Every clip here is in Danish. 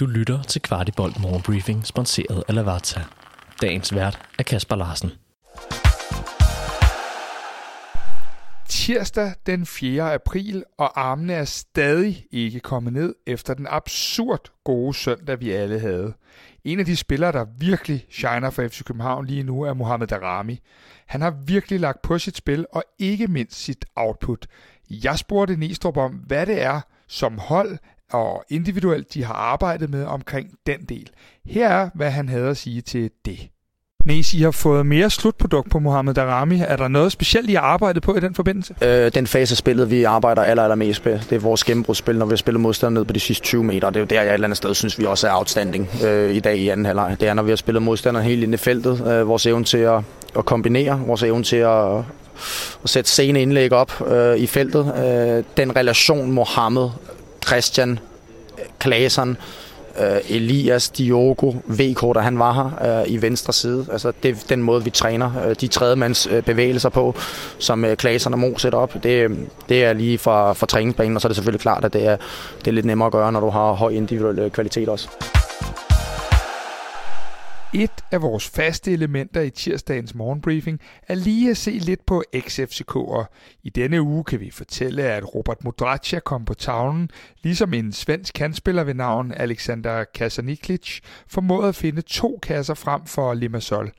Du lytter til Kvart i bold Morgenbriefing, sponsoreret af Lavazza. Dagens vært er Kasper Larsen. Tirsdag den 4. april, og armene er stadig ikke kommet ned efter den absurd gode søndag, vi alle havde. En af de spillere, der virkelig shiner for FC København lige nu, er Mohamed Daramy. Han har virkelig lagt på sit spil, og ikke mindst sit output. Jeg spurgte Nistrup om, hvad det er som hold og individuelt, de har arbejdet med omkring den del. Her er, hvad han havde at sige til det. Næs, I har fået mere slutprodukt på Mohamed Daramy. Er der noget specielt, I har arbejdet på i den forbindelse? Den fase af spillet, vi arbejder allermest på, det er vores gennembrudsspil, når vi spiller modstanderne ned på de sidste 20 meter. Det er jo der, jeg et eller andet sted synes, vi også er outstanding i dag i anden halvleg. Det er, når vi har spillet modstanderne helt ind i feltet. Vores evne til at kombinere, vores evne til at sætte sene indlæg op i feltet. Den relation Mohamed Christian Clæsen, Elias Diogo, VK, der han var her i venstre side. Altså det er den måde, vi træner. De tredjemands bevægelser på, som Clæsen og Mo sætter op, det er lige fra træningsbanen, og så er det selvfølgelig klart, at det er lidt nemmere at gøre, når du har høj individuel kvalitet også. Et af vores faste elementer i tirsdagens morgenbriefing er lige at se lidt på ex-FCK'er. I denne uge kan vi fortælle, at Robert Modracia kom på tavlen, ligesom en svensk kantspiller ved navn Alexander Kassaniklic formåede at finde 2 kasser frem for Limassol.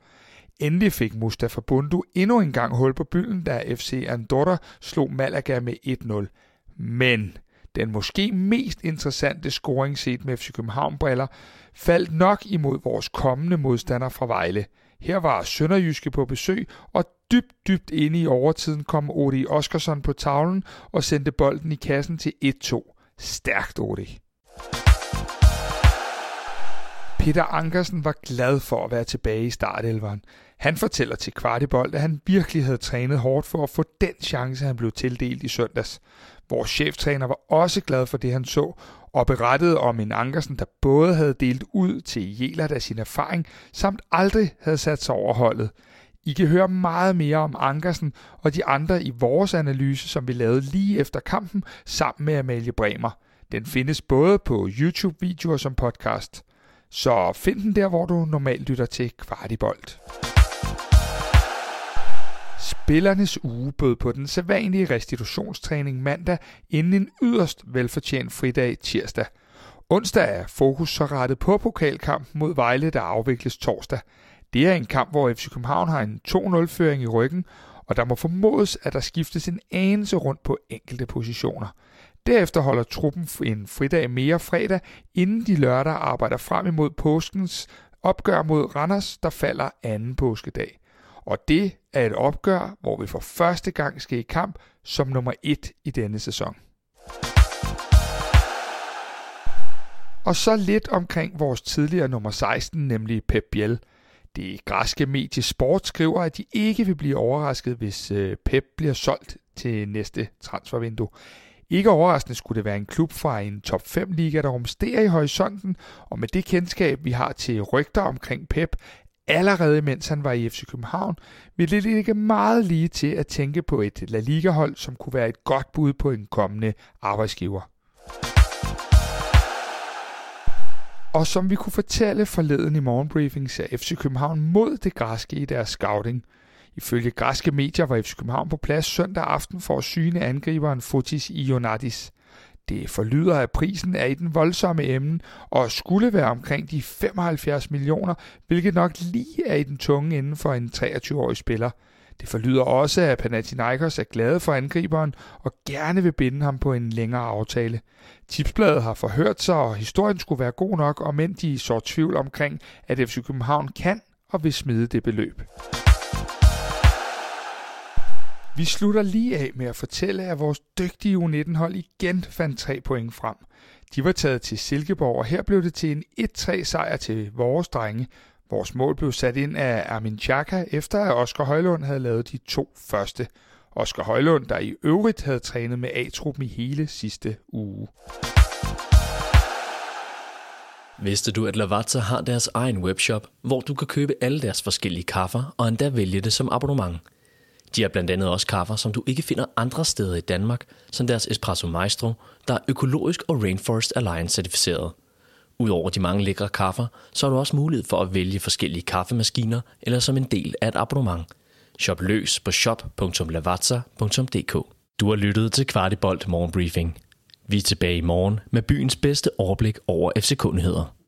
Endelig fik Mustafa Bundu endnu en gang hul på bylden, da FC Andorra slog Malaga med 1-0. Men den måske mest interessante scoring set med FC København-briller faldt nok imod vores kommende modstander fra Vejle. Her var Sønderjyske på besøg, og dybt inde i overtiden kom Odde Oskarsson på tavlen og sendte bolden i kassen til 1-2. Stærkt, Odde. Peter Ankersen var glad for at være tilbage i startelveren. Han fortæller til Kvart i bold, at han virkelig havde trænet hårdt for at få den chance, han blev tildelt i søndags. Vores cheftræner var også glad for det, han så, og berettede om en Ankersen, der både havde delt ud til Jelert af sin erfaring, samt aldrig havde sat sig over holdet. I kan høre meget mere om Ankersen og de andre i vores analyse, som vi lavede lige efter kampen sammen med Amalie Bremer. Den findes både på YouTube-videoer som podcast. Så find den der, hvor du normalt lytter til Kvart i bold. Spillernes uge bød på den sædvanlige restitutionstræning mandag inden en yderst velfortjent fridag tirsdag. Onsdag er fokus så rettet på pokalkampen mod Vejle, der afvikles torsdag. Det er en kamp, hvor FC København har en 2-0-føring i ryggen, og der må formodes, at der skiftes en anelse rundt på enkelte positioner. Derefter holder truppen en fridag mere fredag, inden de lørdag arbejder frem imod påskens opgør mod Randers, der falder anden påskedag. Og det er et opgør, hvor vi for første gang skal i kamp som nummer 1 i denne sæson. Og så lidt omkring vores tidligere nummer 16, nemlig Pep Biel. Det græske medie Sport skriver, at de ikke vil blive overrasket, hvis Pep bliver solgt til næste transfervindue. Ikke overraskende skulle det være en klub fra en top 5 liga, der rumsterer i horisonten, og med det kendskab, vi har til rygter omkring Pep, allerede mens han var i FC København, ville det ligge meget lige til at tænke på et La Liga-hold, som kunne være et godt bud på en kommende arbejdsgiver. Og som vi kunne fortælle forleden i morgenbriefing, ser FC København mod det græske i deres scouting. Ifølge græske medier var FC København på plads søndag aften for at syne angriberen Fotis Ioannidis. Det forlyder, at prisen er i den voldsomme ende og skulle være omkring de 75 millioner, hvilket nok lige er i den tunge ende for en 23-årig spiller. Det forlyder også, at Panachi Nikos er glade for angriberen og gerne vil binde ham på en længere aftale. Tipsbladet har forhørt sig, og historien skulle være god nok, om end de sår tvivl omkring, at FC København kan og vil smide det beløb. Vi slutter lige af med at fortælle, at vores dygtige U19-hold igen fandt 3 point frem. De var taget til Silkeborg, og her blev det til en 1-3-sejr til vores drenge. Vores mål blev sat ind af Armin Chaka, efter at Oskar Højlund havde lavet de 2 første. Oskar Højlund, der i øvrigt havde trænet med A-truppen i hele sidste uge. Vidste du, at Lavazza har deres egen webshop, hvor du kan købe alle deres forskellige kaffer og endda vælge det som abonnement? De har blandt andet også kaffer, som du ikke finder andre steder i Danmark, som deres Espresso Maestro, der er økologisk og Rainforest Alliance certificeret. Udover de mange lækre kaffer, så har du også mulighed for at vælge forskellige kaffemaskiner eller som en del af et abonnement. Shop løs på shop.lavazza.dk. Du har lyttet til Kvart i bold Morgenbriefing. Vi er tilbage i morgen med byens bedste overblik over FC-nyheder.